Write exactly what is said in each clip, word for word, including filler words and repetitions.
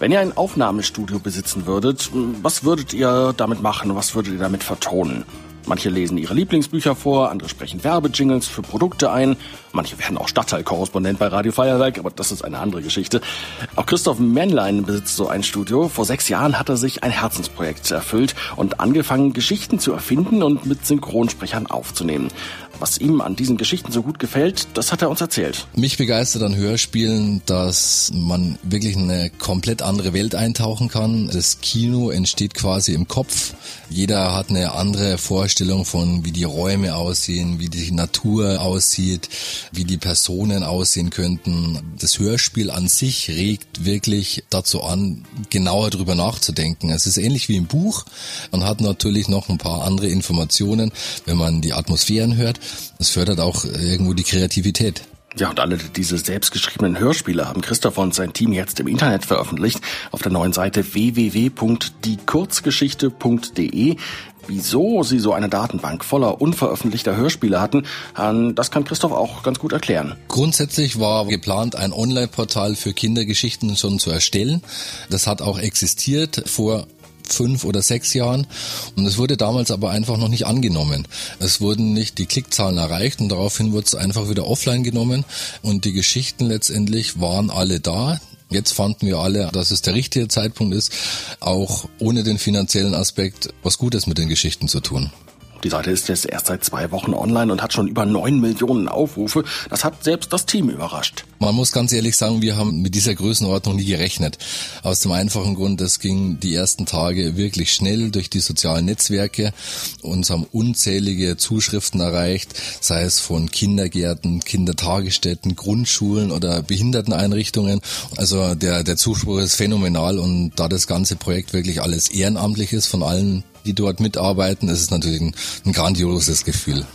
Wenn ihr ein Aufnahmestudio besitzen würdet, was würdet ihr damit machen, was würdet ihr damit vertonen? Manche lesen ihre Lieblingsbücher vor, andere sprechen Werbejingles für Produkte ein. Manche werden auch Stadtteilkorrespondent bei Radio Feierwerk, aber das ist eine andere Geschichte. Auch Christoph Männlein besitzt so ein Studio. Vor sechs Jahren hat er sich ein Herzensprojekt erfüllt und angefangen, Geschichten zu erfinden und mit Synchronsprechern aufzunehmen. Was ihm an diesen Geschichten so gut gefällt, das hat er uns erzählt. Mich begeistert an Hörspielen, dass man wirklich in eine komplett andere Welt eintauchen kann. Das Kino entsteht quasi im Kopf. Jeder hat eine andere Vorstellung von, wie die Räume aussehen, wie die Natur aussieht, wie die Personen aussehen könnten. Das Hörspiel an sich regt wirklich dazu an, genauer drüber nachzudenken. Es ist ähnlich wie im Buch. Man hat natürlich noch ein paar andere Informationen, wenn man die Atmosphären hört. Das fördert auch irgendwo die Kreativität. Ja, und alle diese selbstgeschriebenen Hörspiele haben Christoph und sein Team jetzt im Internet veröffentlicht, auf der neuen Seite w w w punkt die kurzgeschichte punkt d e. Wieso sie so eine Datenbank voller unveröffentlichter Hörspiele hatten, das kann Christoph auch ganz gut erklären. Grundsätzlich war geplant, ein Online-Portal für Kindergeschichten schon zu erstellen. Das hat auch existiert vor fünf oder sechs Jahren und es wurde damals aber einfach noch nicht angenommen. Es wurden nicht die Klickzahlen erreicht und daraufhin wurde es einfach wieder offline genommen und die Geschichten letztendlich waren alle da. Jetzt fanden wir alle, dass es der richtige Zeitpunkt ist, auch ohne den finanziellen Aspekt was Gutes mit den Geschichten zu tun. Die Seite ist jetzt erst seit zwei Wochen online und hat schon über neun Millionen Aufrufe. Das hat selbst das Team überrascht. Man muss ganz ehrlich sagen, wir haben mit dieser Größenordnung nie gerechnet. Aus dem einfachen Grund, es ging die ersten Tage wirklich schnell durch die sozialen Netzwerke. Uns haben unzählige Zuschriften erreicht, sei es von Kindergärten, Kindertagesstätten, Grundschulen oder Behinderteneinrichtungen. Also der, der Zuspruch ist phänomenal und da das ganze Projekt wirklich alles ehrenamtlich ist von allen, die dort mitarbeiten, ist es natürlich ein, ein grandioses Gefühl.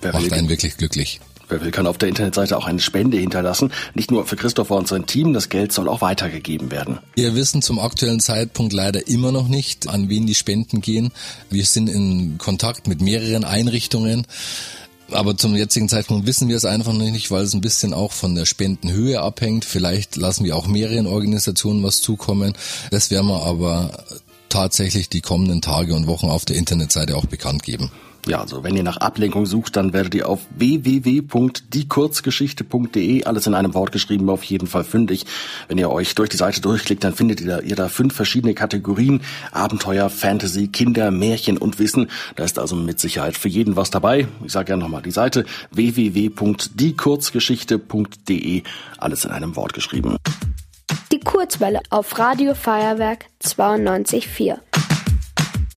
Macht einen wirklich glücklich. Wer will, kann auf der Internetseite auch eine Spende hinterlassen. Nicht nur für Christopher und sein Team, das Geld soll auch weitergegeben werden. Wir wissen zum aktuellen Zeitpunkt leider immer noch nicht, an wen die Spenden gehen. Wir sind in Kontakt mit mehreren Einrichtungen. Aber zum jetzigen Zeitpunkt wissen wir es einfach nicht, weil es ein bisschen auch von der Spendenhöhe abhängt. Vielleicht lassen wir auch mehreren Organisationen was zukommen. Das werden wir aber tatsächlich die kommenden Tage und Wochen auf der Internetseite auch bekannt geben. Ja, also wenn ihr nach Ablenkung sucht, dann werdet ihr auf w w w punkt die kurzgeschichte punkt d e, alles in einem Wort geschrieben, auf jeden Fall fündig. Wenn ihr euch durch die Seite durchklickt, dann findet ihr da, ihr da fünf verschiedene Kategorien: Abenteuer, Fantasy, Kinder, Märchen und Wissen. Da ist also mit Sicherheit für jeden was dabei. Ich sage ja nochmal die Seite w w w punkt die kurzgeschichte punkt d e, alles in einem Wort geschrieben. Die Kurzwelle auf Radio Feierwerk zweiundneunzig Komma vier.